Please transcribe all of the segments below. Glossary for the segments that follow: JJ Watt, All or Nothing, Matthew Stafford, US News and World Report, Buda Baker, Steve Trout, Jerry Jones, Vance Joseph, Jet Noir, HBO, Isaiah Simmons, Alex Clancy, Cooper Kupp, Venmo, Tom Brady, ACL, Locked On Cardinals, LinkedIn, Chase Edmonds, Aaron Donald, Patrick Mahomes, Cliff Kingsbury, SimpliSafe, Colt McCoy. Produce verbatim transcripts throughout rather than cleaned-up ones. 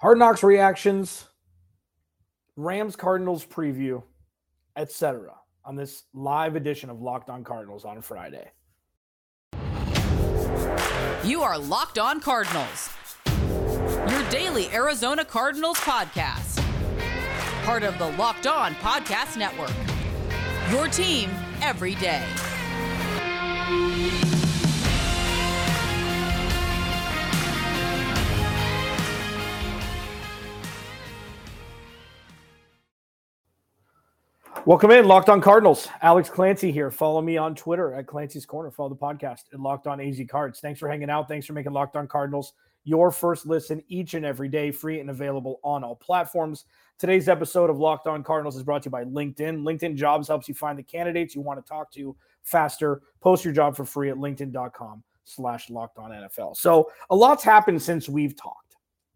Hard Knocks reactions, Rams Cardinals preview, et cetera on this live edition of Locked On Cardinals on Friday. You are Locked On Cardinals, your daily Arizona Cardinals podcast. Part of the Locked On Podcast Network, your team every day. Welcome in, Locked On Cardinals. Alex Clancy here. Follow me on Twitter at Clancy's Corner. Follow the podcast at Locked On A Z Cards. Thanks for hanging out. Thanks for making Locked On Cardinals your first listen each and every day, free and available on all platforms. Today's episode of Locked On Cardinals is brought to you by LinkedIn. LinkedIn Jobs helps you find the candidates you want to talk to faster. Post your job for free at linkedin.com slash locked on NFL. So a lot's happened since we've talked.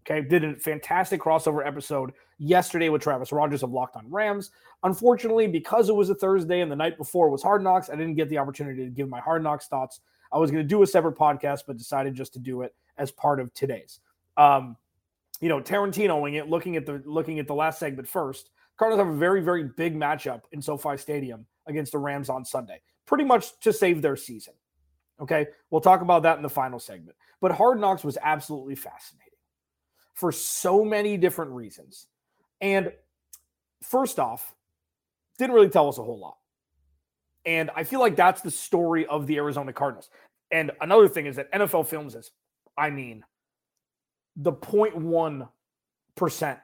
Okay, did a fantastic crossover episode yesterday with Travis Rodgers of Locked On Rams. Unfortunately, because it was a Thursday and the night before was Hard Knocks, I didn't get the opportunity to give my Hard Knocks thoughts. I was going to do a separate podcast, but decided just to do it as part of today's. Um, you know, Tarantinoing it, looking at the looking at the last segment first, Cardinals have a very, very big matchup in SoFi Stadium against the Rams on Sunday, pretty much to save their season. Okay, we'll talk about that in the final segment. But Hard Knocks was absolutely fascinating for so many different reasons. And first off, didn't really tell us a whole lot. And I feel like that's the story of the Arizona Cardinals. And another thing is that N F L films is, I mean, the zero point one percent.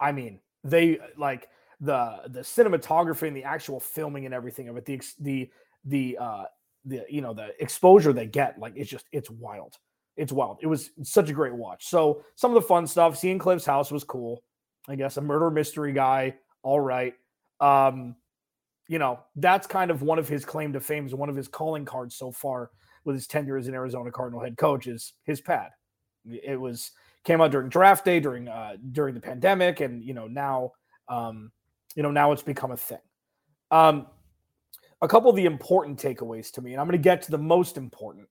I mean, they like the the cinematography and the actual filming and everything of it, the the the uh the you know the exposure they get, like it's just it's wild. It's wild. It was such a great watch. So some of the fun stuff, seeing Cliff's house was cool. I guess a murder mystery guy. All right. Um, you know, that's kind of one of his claim to fame, is one of his calling cards so far with his tenure as an Arizona Cardinal head coach, is his pad. It was came out during draft day, during uh, during the pandemic. And, you know, now, um, you know, now it's become a thing. Um, a couple of the important takeaways to me, and I'm going to get to the most important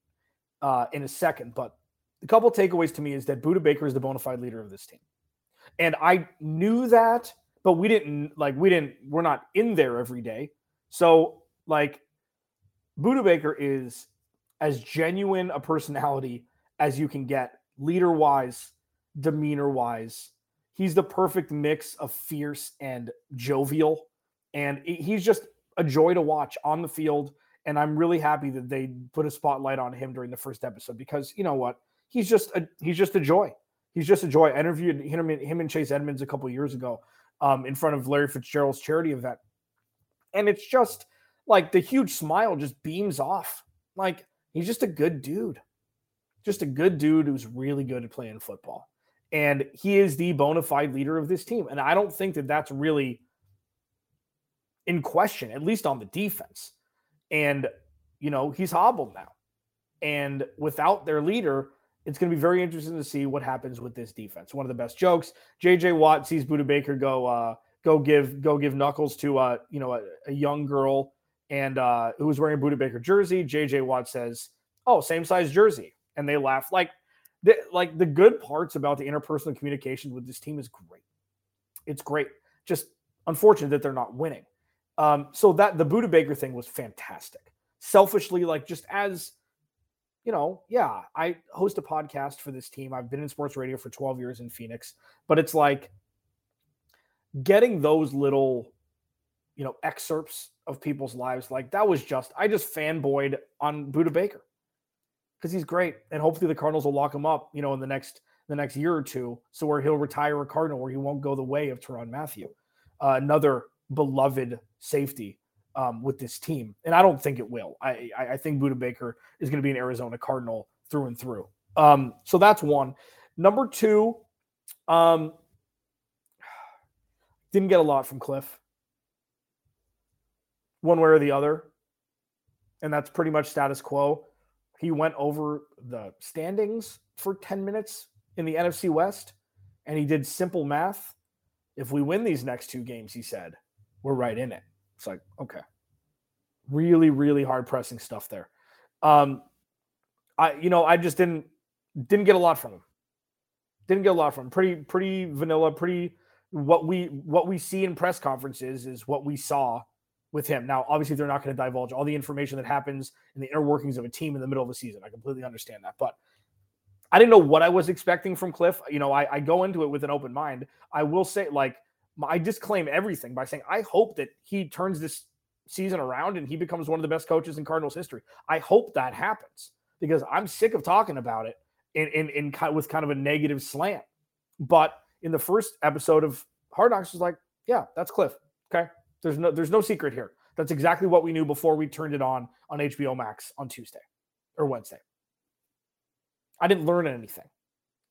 Uh, in a second, but a couple of takeaways to me is that Buda Baker is the bona fide leader of this team. And I knew that, but we didn't like, we didn't, we're not in there every day. So like Buda Baker is as genuine a personality as you can get, leader wise, demeanor wise. He's the perfect mix of fierce and jovial. And he's just a joy to watch on the field. And I'm really happy that they put a spotlight on him during the first episode, because you know what? He's just a, he's just a joy. He's just a joy. I interviewed him, him and Chase Edmonds a couple of years ago um, in front of Larry Fitzgerald's charity event. And it's just like the huge smile just beams off. Like he's just a good dude, just a good dude who's really good at playing football. And he is the bona fide leader of this team. And I don't think that that's really in question, at least on the defense. And, you know, he's hobbled now. And without their leader, it's going to be very interesting to see what happens with this defense. One of the best jokes, J J Watt sees Buda Baker go uh, go give go give knuckles to, uh, you know, a, a young girl and uh, who was wearing a Buda Baker jersey. J J Watt says, oh, same size jersey. And they laugh. Like the, like the good parts about the interpersonal communication with this team is great. It's great. Just unfortunate that they're not winning. Um, so that the Buda Baker thing was fantastic. Selfishly, like just as, you know, yeah, I host a podcast for this team. I've been in sports radio for twelve years in Phoenix, but it's like getting those little, you know, excerpts of people's lives. Like that was just, I just fanboyed on Buda Baker because he's great. And hopefully the Cardinals will lock him up, you know, in the next, the next year or two. So where he'll retire a Cardinal, where he won't go the way of Teron Matthew, uh, another beloved safety um, with this team. And I don't think it will. I I think Buda Baker is going to be an Arizona Cardinal through and through. Um, so that's one. Number two, um, didn't get a lot from Cliff one way or the other. And that's pretty much status quo. He went over the standings for ten minutes in the N F C West. And he did simple math. If we win these next two games, he said, we're right in it. It's like, okay. Really, really hard pressing stuff there. Um, I, you know, I just didn't, didn't get a lot from him. Didn't get a lot from him. Pretty, pretty vanilla, pretty what we what we see in press conferences is what we saw with him. Now, obviously, they're not going to divulge all the information that happens in the inner workings of a team in the middle of a season. I completely understand that. But I didn't know what I was expecting from Cliff. You know, I, I go into it with an open mind. I will say, like, I disclaim everything by saying I hope that he turns this season around and he becomes one of the best coaches in Cardinals history. I hope that happens because I'm sick of talking about it in in, in kind of, with kind of a negative slant. But in the first episode of Hard Knocks, was like, yeah, that's Cliff. Okay, there's no there's no secret here. That's exactly what we knew before we turned it on on H B O Max on Tuesday or Wednesday. I didn't learn anything,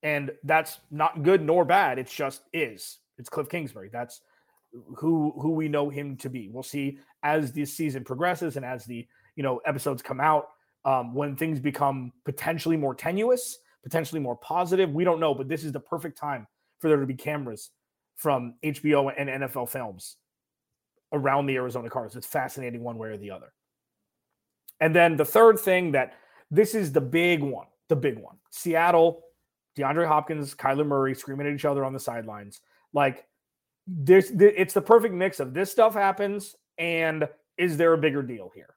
and that's not good nor bad. It just is. It's Cliff Kingsbury. That's who who we know him to be. We'll see as this season progresses and as the you know episodes come out, um, when things become potentially more tenuous, potentially more positive. We don't know, but this is the perfect time for there to be cameras from H B O and N F L films around the Arizona Cardinals. It's fascinating one way or the other. And then the third thing that this is the big one. The big one. Seattle, DeAndre Hopkins, Kyler Murray screaming at each other on the sidelines. Like, this, it's the perfect mix of this stuff happens and is there a bigger deal here?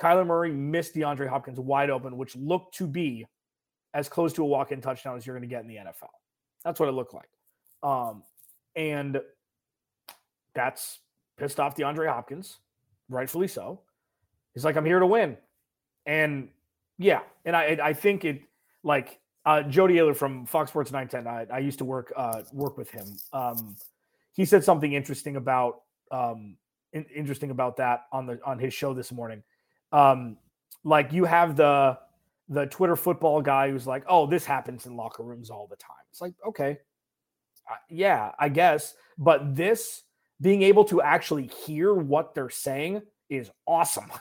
Kyler Murray missed DeAndre Hopkins wide open, which looked to be as close to a walk-in touchdown as you're going to get in the N F L. That's what it looked like. Um, and that's pissed off DeAndre Hopkins, rightfully so. He's like, I'm here to win. And yeah, and I I think it like uh, Jody Aylor from Fox Sports nine ten. I, I used to work uh, work with him. Um, he said something interesting about um, in, interesting about that on the on his show this morning. Um, like you have the the Twitter football guy who's like, oh, this happens in locker rooms all the time. It's like, okay, uh, yeah, I guess. But this being able to actually hear what they're saying is awesome.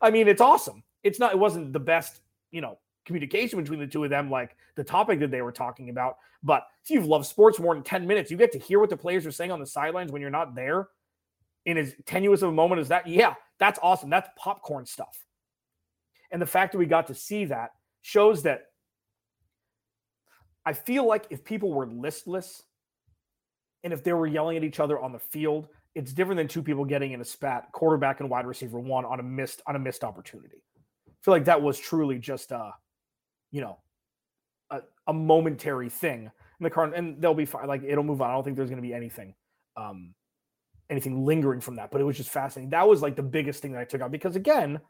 I mean, it's awesome. It's not, it wasn't the best, you know, communication between the two of them, like the topic that they were talking about. But if you've loved sports more than ten minutes, you get to hear what the players are saying on the sidelines when you're not there in as tenuous of a moment as that. Yeah, that's awesome. That's popcorn stuff. And the fact that we got to see that shows that I feel like if people were listless and if they were yelling at each other on the field, it's different than two people getting in a spat, quarterback and wide receiver one on a missed, on a missed opportunity. I feel like that was truly just a, you know, a, a momentary thing. And the Cardinals, and they'll be fine. Like, it'll move on. I don't think there's going to be anything, um, anything lingering from that. But it was just fascinating. That was like the biggest thing that I took out because, again,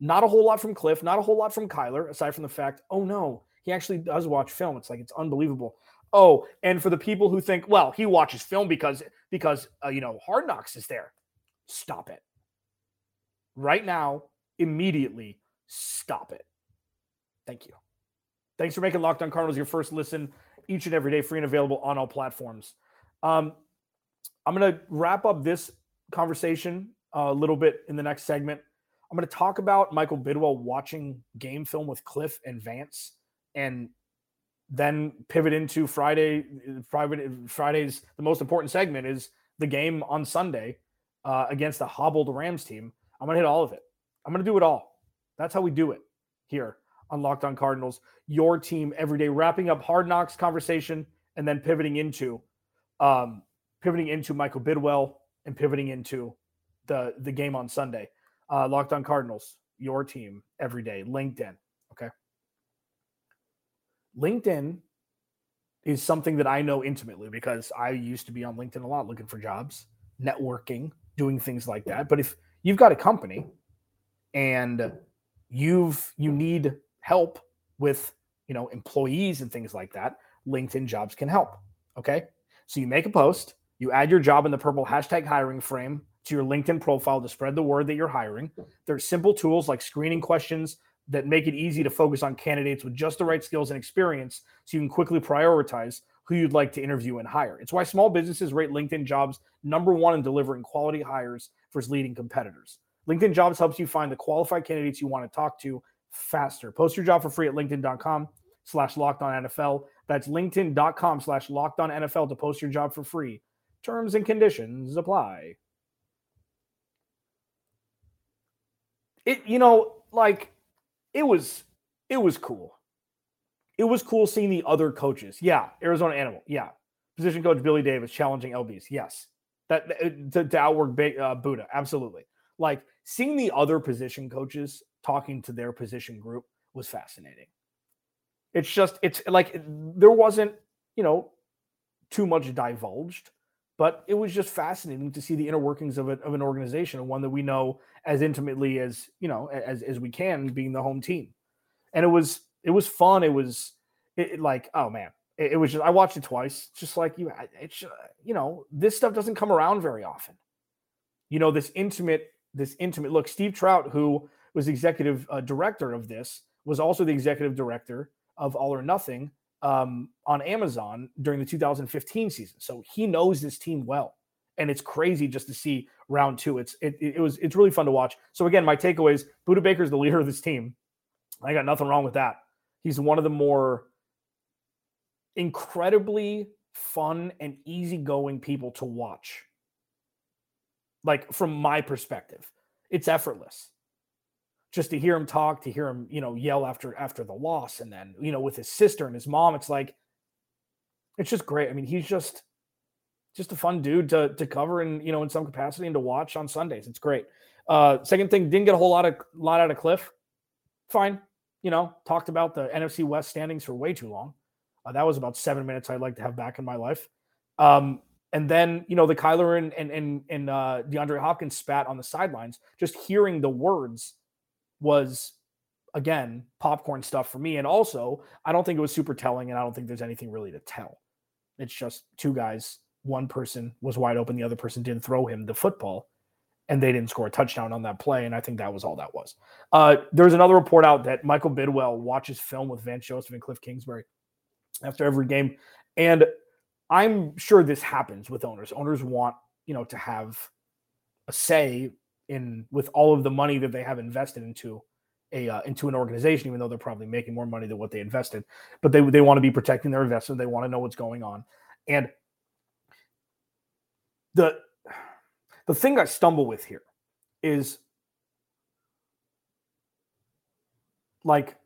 not a whole lot from Cliff, not a whole lot from Kyler, aside from the fact, oh no, he actually does watch film. It's like it's unbelievable. Oh, and for the people who think, well, he watches film because because uh, you know Hard Knocks is there. Stop it. Right now, immediately. Stop it. Thank you. Thanks for making Locked On Cardinals your first listen each and every day, free and available on all platforms. Um, I'm going to wrap up this conversation a little bit in the next segment. I'm going to talk about Michael Bidwill watching game film with Cliff and Vance, and then pivot into Friday. Friday Friday's the most important segment is the game on Sunday uh, against the hobbled Rams team. I'm going to hit all of it. I'm going to do it all. That's how we do it here on Locked On Cardinals, your team every day, wrapping up Hard Knocks conversation and then pivoting into um, pivoting into Michael Bidwill and pivoting into the, the game on Sunday. Uh, Locked On Cardinals, your team every day. LinkedIn, okay? LinkedIn is something that I know intimately because I used to be on LinkedIn a lot looking for jobs, networking, doing things like that. But if you've got a company and You've you need help with, you know, employees and things like that. LinkedIn Jobs can help. Okay. So you make a post, you add your job in the purple hashtag hiring frame to your LinkedIn profile to spread the word that you're hiring. There's simple tools like screening questions that make it easy to focus on candidates with just the right skills and experience so you can quickly prioritize who you'd like to interview and hire. It's why small businesses rate LinkedIn Jobs number one in delivering quality hires versus leading competitors. LinkedIn Jobs helps you find the qualified candidates you want to talk to faster. Post your job for free at linkedin.com slash LockedOnNFL. That's linkedin.com slash LockedOnNFL to post your job for free. Terms and conditions apply. It, you know, like it was, it was cool. it was cool seeing the other coaches. Yeah, Arizona Animal. Yeah, position coach Billy Davis challenging L Bs. Yes, that to, to outwork uh, Buda. Absolutely. Like seeing the other position coaches talking to their position group was fascinating. It's just it's like there wasn't you know too much divulged, but it was just fascinating to see the inner workings of, a, of an organization, one that we know as intimately as you know as as we can, being the home team. And it was it was fun. It was it, it like oh man, it, it was just I watched it twice. Just like you, it's you know this stuff doesn't come around very often. You know this intimate this intimate look. Steve Trout, who was executive uh, director of this, was also the executive director of All or Nothing um, on Amazon during the two thousand fifteen season. So he knows this team well, and it's crazy just to see round two. It's it, it was it's really fun to watch. So again, my takeaways: Buda Baker is the leader of this team. I got nothing wrong with that. He's one of the more incredibly fun and easygoing people to watch. Like from my perspective, it's effortless. Just to hear him talk, to hear him, you know, yell after after the loss, and then, you know, with his sister and his mom, it's like, it's just great. I mean, he's just, just a fun dude to to cover in, you know, in some capacity and to watch on Sundays. It's great. Uh, second thing, didn't get a whole lot of lot out of Cliff. Fine, you know, talked about the N F C West standings for way too long. Uh, that was about seven minutes I'd like to have back in my life. Um, and then, you know, the Kyler and and and, and uh, DeAndre Hopkins spat on the sidelines. Just hearing the words was, again, popcorn stuff for me. And also, I don't think it was super telling, and I don't think there's anything really to tell. It's just two guys. One person was wide open. The other person didn't throw him the football, and they didn't score a touchdown on that play, and I think that was all that was. Uh, there's another report out that Michael Bidwill watches film with Vance Joseph and Cliff Kingsbury after every game, and I'm sure this happens with owners. Owners want, you know, to have a say in with all of the money that they have invested into a uh, into an organization, even though they're probably making more money than what they invested, but they they want to be protecting their investment. They want to know what's going on. And the the thing I stumble with here is, like,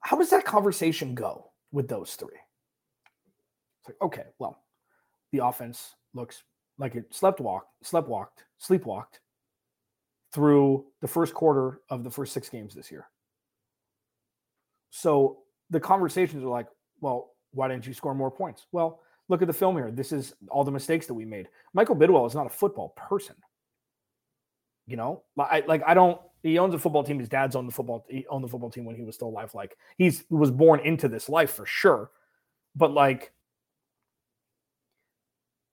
how does that conversation go with those three? It's like, okay, well, the offense looks like it slept walked, slept walked, sleepwalked through the first quarter of the first six games this year. So the conversations are like, well, why didn't you score more points? Well, look at the film here. This is all the mistakes that we made. Michael Bidwill is not a football person. You know, I, like I don't, he owns a football team. His dad's owned the football, he owned the football team when he was still alive. Like he's was born into this life for sure. But like,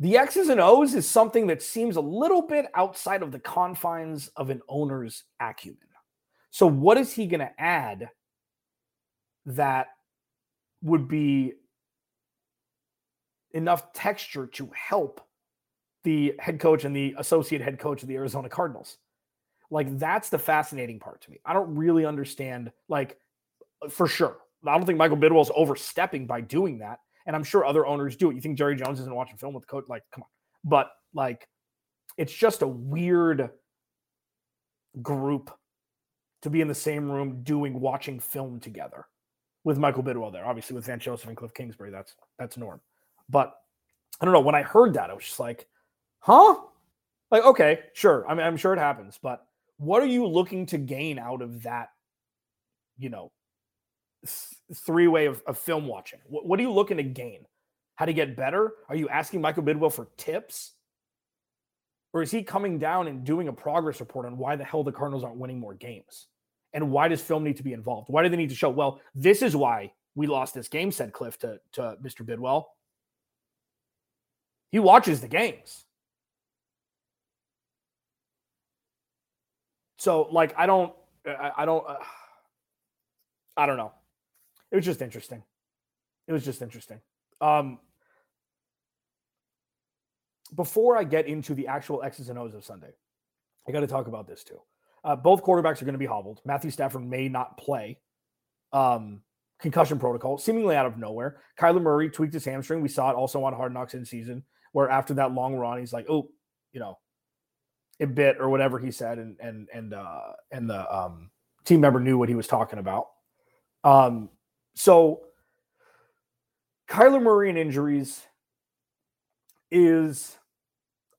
the X's and O's is something that seems a little bit outside of the confines of an owner's acumen. So what is he going to add that would be enough texture to help the head coach and the associate head coach of the Arizona Cardinals? Like, that's the fascinating part to me. I don't really understand, like, for sure. I don't think Michael Bidwell's overstepping by doing that. And I'm sure other owners do it. You think Jerry Jones isn't watching film with the coach? Like, come on. But, like, it's just a weird group to be in the same room doing, watching film together with Michael Bidwill there. Obviously, with Vance Joseph and Cliff Kingsbury, that's that's norm. But, I don't know, when I heard that, I was just like, huh? Like, okay, sure. I mean, I'm sure it happens. But what are you looking to gain out of that, you know, three-way of, of film watching? What, what are you looking to gain? How to get better? Are you asking Michael Bidwill for tips? Or is he coming down and doing a progress report on why the hell the Cardinals aren't winning more games? And why does film need to be involved? Why do they need to show, well, this is why we lost this game, said Cliff to, to Mister Bidwill. He watches the games. So, like, I don't, I, I don't, uh, I don't know. It was just interesting. It was just interesting. Um, before I get into the actual X's and O's of Sunday, I got to talk about this too. Uh, both quarterbacks are going to be hobbled. Matthew Stafford may not play. Um, concussion protocol, seemingly out of nowhere. Kyler Murray tweaked his hamstring. We saw it also on Hard Knocks in season, where after that long run, he's like, oh, you know, it bit or whatever he said. And, and, and, uh, and the, um, team member knew what he was talking about. Um, so Kyler Murray and injuries is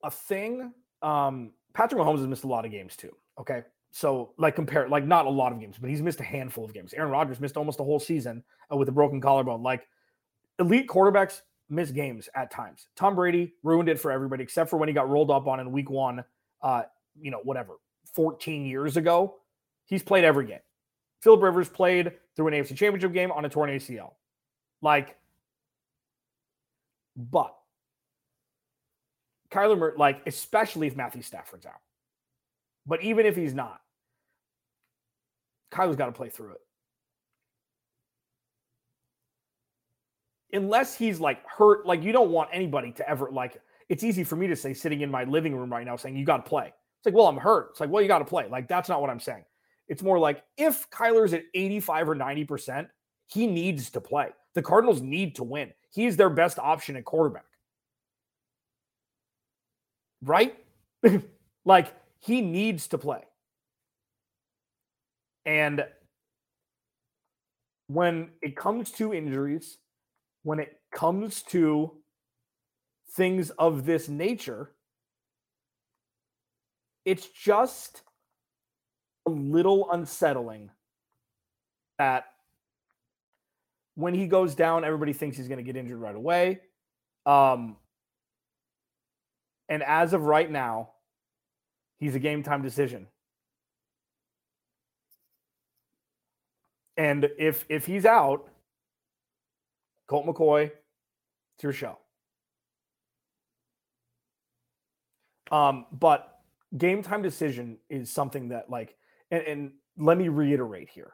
a thing. Um, Patrick Mahomes has missed a lot of games too. Okay. So like compare, like not a lot of games, but he's missed a handful of games. Aaron Rodgers missed almost a whole season uh, with a broken collarbone. Like elite quarterbacks miss games at times. Tom Brady ruined it for everybody, except for when he got rolled up on in week one, uh, you know, whatever, fourteen years ago. He's played every game. Phillip Rivers played through an A F C Championship game on a torn A C L. Like, but Kyler Murray, like, especially if Matthew Stafford's out. But even if he's not, Kyler's got to play through it. Unless he's, like, hurt. Like, you don't want anybody to ever, like, it's easy for me to say sitting in my living room right now saying, you got to play. It's like, well, I'm hurt. It's like, well, you got to play. Like, that's not what I'm saying. It's more like if Kyler's at eighty-five or ninety percent, he needs to play. The Cardinals need to win. He is their best option at quarterback. Right? Like, he needs to play. And when it comes to injuries, when it comes to things of this nature, it's just a little unsettling that when he goes down, everybody thinks he's going to get injured right away. Um, and as of right now, he's a game time decision. And if if he's out, Colt McCoy, it's your show. Um, but game time decision is something that, like, and, and let me reiterate here.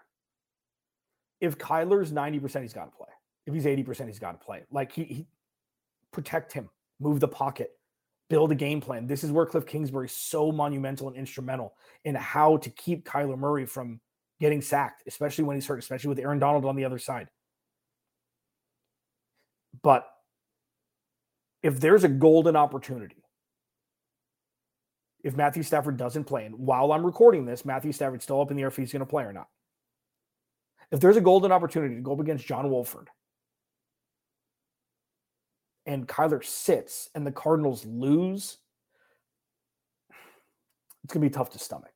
If Kyler's ninety percent, he's got to play. If he's eighty percent, he's got to play. Like, he, he protect him, move the pocket, build a game plan. This is where Cliff Kingsbury is so monumental and instrumental in how to keep Kyler Murray from getting sacked, especially when he's hurt, especially with Aaron Donald on the other side. But if there's a golden opportunity, if Matthew Stafford doesn't play, and while I'm recording this, Matthew Stafford's still up in the air if he's going to play or not. If there's a golden opportunity to go up against John Wolford and Kyler sits and the Cardinals lose, it's going to be tough to stomach.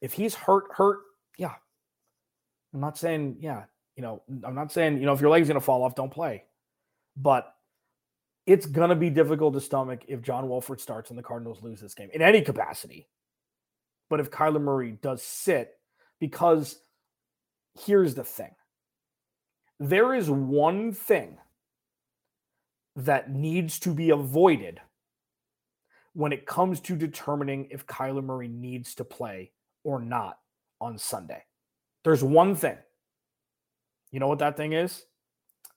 If he's hurt, hurt, yeah. I'm not saying, yeah, you know, I'm not saying, you know, if your leg's going to fall off, don't play. But it's going to be difficult to stomach if John Wolford starts and the Cardinals lose this game in any capacity. But if Kyler Murray does sit, because here's the thing. There is one thing that needs to be avoided when it comes to determining if Kyler Murray needs to play or not on Sunday. There's one thing. You know what that thing is?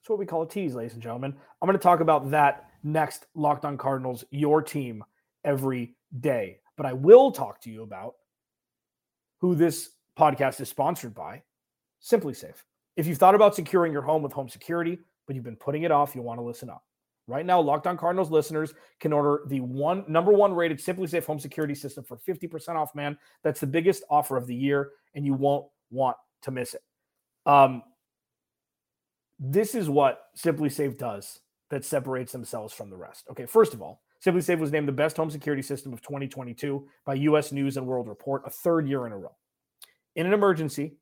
It's what we call a tease, ladies and gentlemen. I'm going to talk about that next. Locked On Cardinals, your team every day. But I will talk to you about who this podcast is sponsored by, SimpliSafe. If you've thought about securing your home with home security, but you've been putting it off, you want to listen up. Right now, Locked On Cardinals listeners can order the one number one rated SimpliSafe home security system for fifty percent off, man. That's the biggest offer of the year, and you won't want to miss it. Um, this is what SimpliSafe does that separates themselves from the rest. Okay, first of all, SimpliSafe was named the best home security system of twenty twenty-two by U S News and World Report, a third year in a row. In an emergency,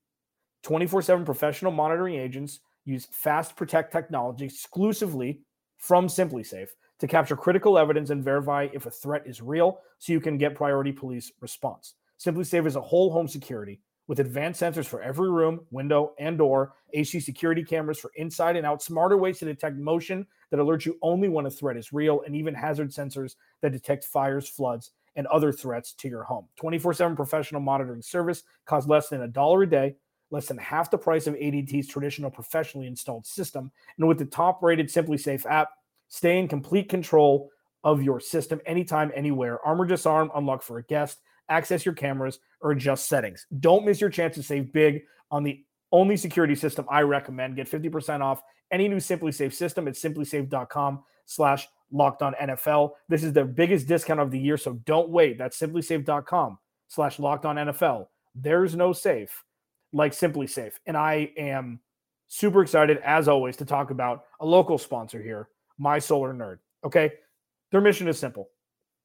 twenty-four seven professional monitoring agents use Fast Protect technology exclusively from SimpliSafe to capture critical evidence and verify if a threat is real so you can get priority police response. SimpliSafe is a whole home security with advanced sensors for every room, window, and door, H D security cameras for inside and out, smarter ways to detect motion that alert you only when a threat is real, and even hazard sensors that detect fires, floods, and other threats to your home. twenty-four seven professional monitoring service costs less than a dollar a day, less than half the price of A D T's traditional professionally installed system. And with the top-rated SimpliSafe app, stay in complete control of your system anytime, anywhere. Arm or disarm, unlock for a guest, access your cameras, or adjust settings. Don't miss your chance to save big on the only security system I recommend. Get fifty percent off any new SimpliSafe system at SimpliSafe.com slash locked on NFL. This is their biggest discount of the year, so don't wait. That's SimpliSafe.com slash locked on NFL. There's no safe like SimpliSafe. And I am super excited, as always, to talk about a local sponsor here, My Solar Nerd. Okay? Their mission is simple.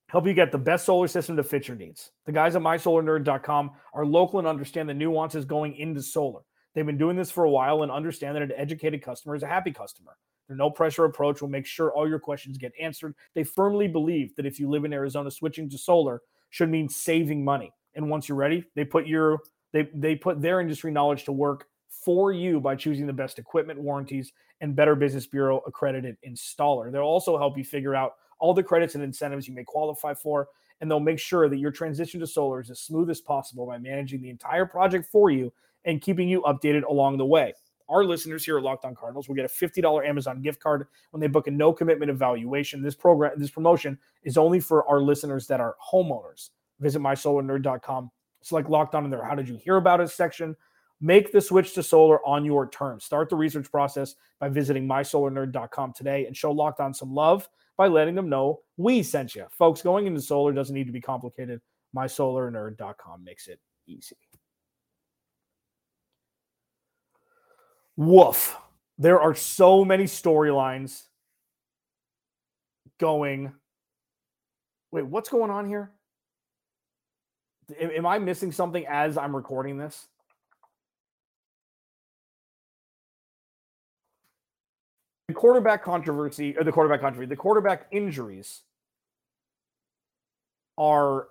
Help you get the best solar system to fit your needs. The guys at My Solar Nerd dot com are local and understand the nuances going into solar. They've been doing this for a while and understand that an educated customer is a happy customer. Their no-pressure approach will make sure all your questions get answered. They firmly believe that if you live in Arizona, switching to solar should mean saving money. And once you're ready, they put your they they put their industry knowledge to work for you by choosing the best equipment, warranties, and Better Business Bureau accredited installer. They'll also help you figure out all the credits and incentives you may qualify for, and they'll make sure that your transition to solar is as smooth as possible by managing the entire project for you and keeping you updated along the way. Our listeners here at Locked On Cardinals will get a fifty dollars Amazon gift card when they book a no-commitment evaluation. This program, this promotion is only for our listeners that are homeowners. Visit My Solar Nerd dot com. Select Locked On in their How Did You Hear About Us section. Make the switch to solar on your terms. Start the research process by visiting My Solar Nerd dot com today and show Locked On some love by letting them know we sent you. Folks, going into solar doesn't need to be complicated. My Solar Nerd dot com makes it easy. Woof. There are so many storylines going. Wait, what's going on here? Am I missing something as I'm recording this? The quarterback controversy, or the quarterback controversy, the quarterback injuries are,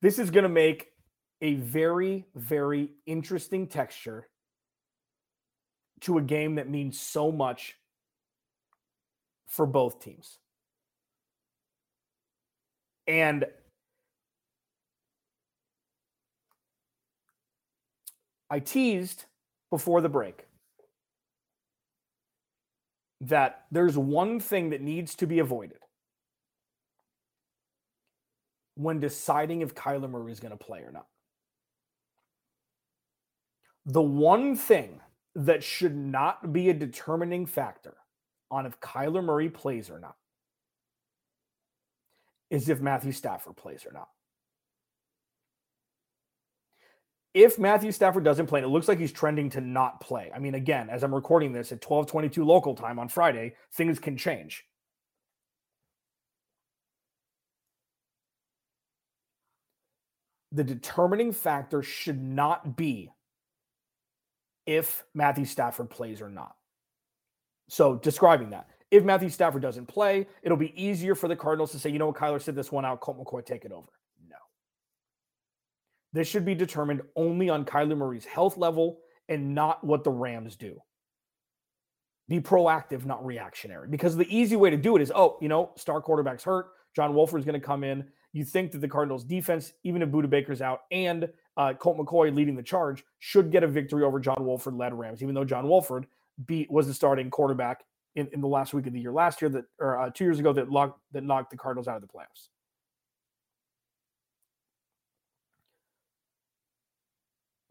this is going to make a very, very interesting texture to a game that means so much for both teams. And I teased before the break that there's one thing that needs to be avoided when deciding if Kyler Murray is going to play or not. The one thing that should not be a determining factor on if Kyler Murray plays or not is if Matthew Stafford plays or not. If Matthew Stafford doesn't play, and it looks like he's trending to not play. I mean, again, as I'm recording this at twelve twenty-two local time on Friday, things can change. The determining factor should not be if Matthew Stafford plays or not. So describing that. If Matthew Stafford doesn't play, it'll be easier for the Cardinals to say, you know what, Kyler said this one out, Colt McCoy, take it over. No. This should be determined only on Kyler Murray's health level and not what the Rams do. Be proactive, not reactionary. Because the easy way to do it is, oh, you know, star quarterback's hurt. John Wolford's going to come in. You think that the Cardinals defense, even if Buda Baker's out and uh, Colt McCoy leading the charge, should get a victory over John Wolford-led Rams, even though John Wolford beat, was the starting quarterback In, in the last week of the year, last year that, or uh, two years ago that locked, that knocked the Cardinals out of the playoffs.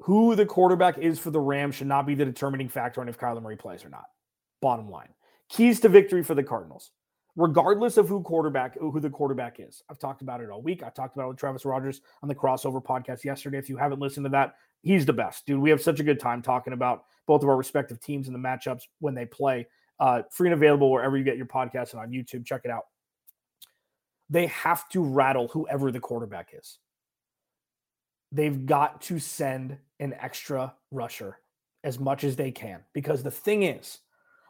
Who the quarterback is for the Rams should not be the determining factor on if Kyler Murray plays or not. Bottom line, keys to victory for the Cardinals, regardless of who quarterback, who the quarterback is. I've talked about it all week. I talked about it with Travis Rodgers on the crossover podcast yesterday. If you haven't listened to that, he's the best, dude. We have such a good time talking about both of our respective teams and the matchups when they play. Uh, free and available wherever you get your podcasts and on YouTube. Check it out. They have to rattle whoever the quarterback is. They've got to send an extra rusher as much as they can, because the thing is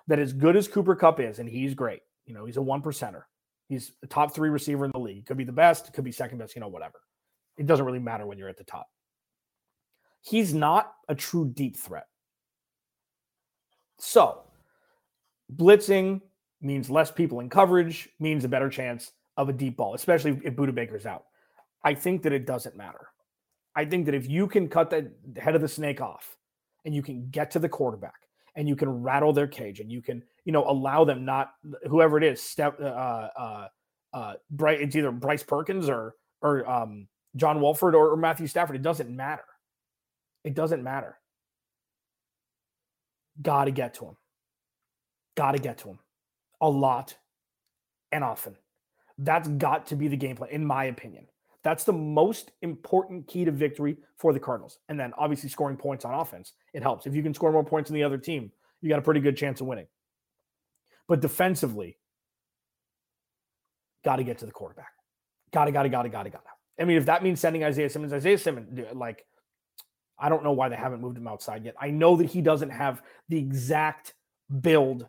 that as good as Cooper Kupp is, and he's great, you know, he's a one percenter. He's a top three receiver in the league. Could be the best, could be second best, you know, whatever. It doesn't really matter when you're at the top. He's not a true deep threat. So, blitzing means less people in coverage, means a better chance of a deep ball, especially if Buda Baker's out. I think that it doesn't matter. I think that if you can cut the head of the snake off and you can get to the quarterback and you can rattle their cage and you can, you know, allow them not, whoever it is, step, uh, uh, uh, Bryce, it's either Bryce Perkins or, or um, John Wolford or, or Matthew Stafford. It doesn't matter. It doesn't matter. Got to get to him. Got to get to him a lot and often. That's got to be the game plan, in my opinion. That's the most important key to victory for the Cardinals. And then obviously scoring points on offense. It helps. If you can score more points than the other team, you got a pretty good chance of winning. But defensively, got to get to the quarterback. Got to, got to, got to, got to, got to. I mean, if that means sending Isaiah Simmons, Isaiah Simmons, like, I don't know why they haven't moved him outside yet. I know that he doesn't have the exact build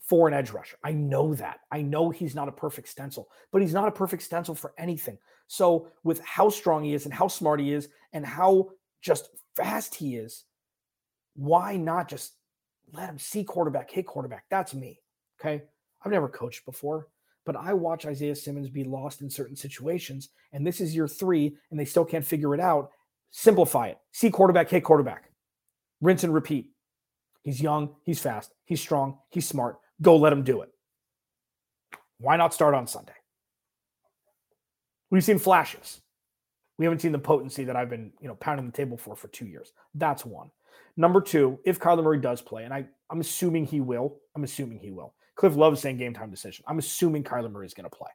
for an edge rusher. I know that. I know he's not a perfect stencil, but he's not a perfect stencil for anything. So with how strong he is and how smart he is and how just fast he is, why not just let him see quarterback, hit quarterback? That's me, okay? I've never coached before, but I watch Isaiah Simmons be lost in certain situations, and this is year three, and they still can't figure it out. Simplify it. See quarterback, hit quarterback. Rinse and repeat. He's young, he's fast, he's strong, he's smart. Go let him do it. Why not start on Sunday? We've seen flashes. We haven't seen the potency that I've been, you know, pounding the table for for two years. That's one. Number two, if Kyler Murray does play, and I, I'm assuming he will, I'm assuming he will. Cliff loves saying game time decision. I'm assuming Kyler Murray is going to play.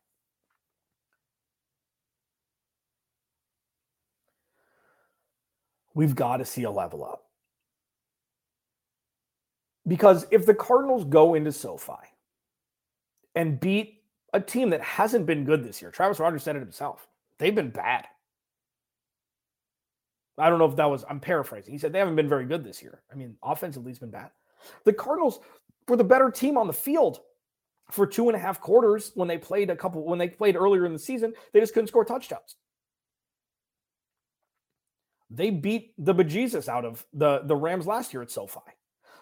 We've got to see a level up. Because if the Cardinals go into SoFi and beat a team that hasn't been good this year, Travis Rodgers said it himself, they've been bad. I don't know if that was, I'm paraphrasing. He said they haven't been very good this year. I mean, offensively, it's been bad. The Cardinals were the better team on the field for two and a half quarters when they played a couple, when they played earlier in the season, they just couldn't score touchdowns. They beat the bejesus out of the, the Rams last year at SoFi.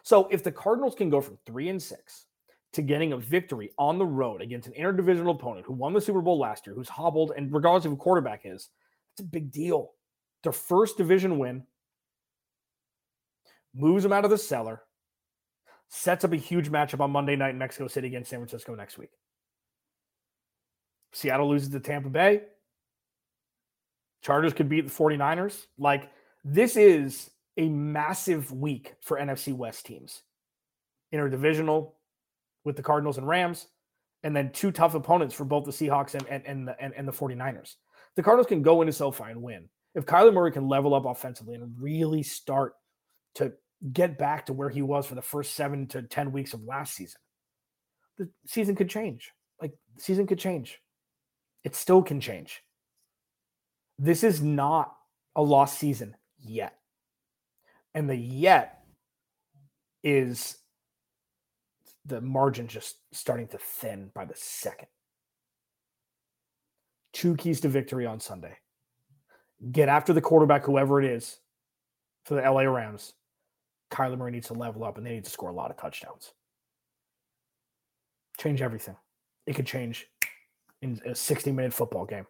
So if the Cardinals can go from three and six to getting a victory on the road against an interdivisional opponent who won the Super Bowl last year, who's hobbled, and regardless of who quarterback is, it's a big deal. Their first division win moves them out of the cellar, sets up a huge matchup on Monday night in Mexico City against San Francisco next week. Seattle loses to Tampa Bay. Chargers could beat the forty-niners. Like, this is a massive week for N F C West teams. Interdivisional with the Cardinals and Rams, and then two tough opponents for both the Seahawks and, and, and, the, and, and the forty-niners. The Cardinals can go into SoFi and win. If Kyler Murray can level up offensively and really start to get back to where he was for the first seven to ten weeks of last season, the season could change. Like, the season could change. It still can change. This is not a lost season yet. And the yet is the margin just starting to thin by the second. Two keys to victory on Sunday. Get after the quarterback, whoever it is, for the L A Rams. Kyler Murray needs to level up, and they need to score a lot of touchdowns. Change everything. It could change in a sixty-minute football game,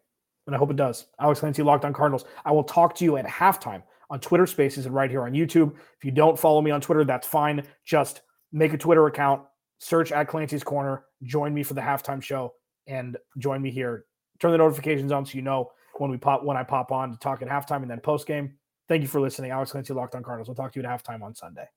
and I hope it does. Alex Clancy, Locked On Cardinals. I will talk to you at halftime on Twitter Spaces and right here on YouTube. If you don't follow me on Twitter, that's fine. Just make a Twitter account, search at Clancy's Corner, join me for the halftime show, and join me here. Turn the notifications on so you know when we pop, when I pop on to talk at halftime and then post game. Thank you for listening. Alex Clancy, Locked On Cardinals. We'll talk to you at halftime on Sunday.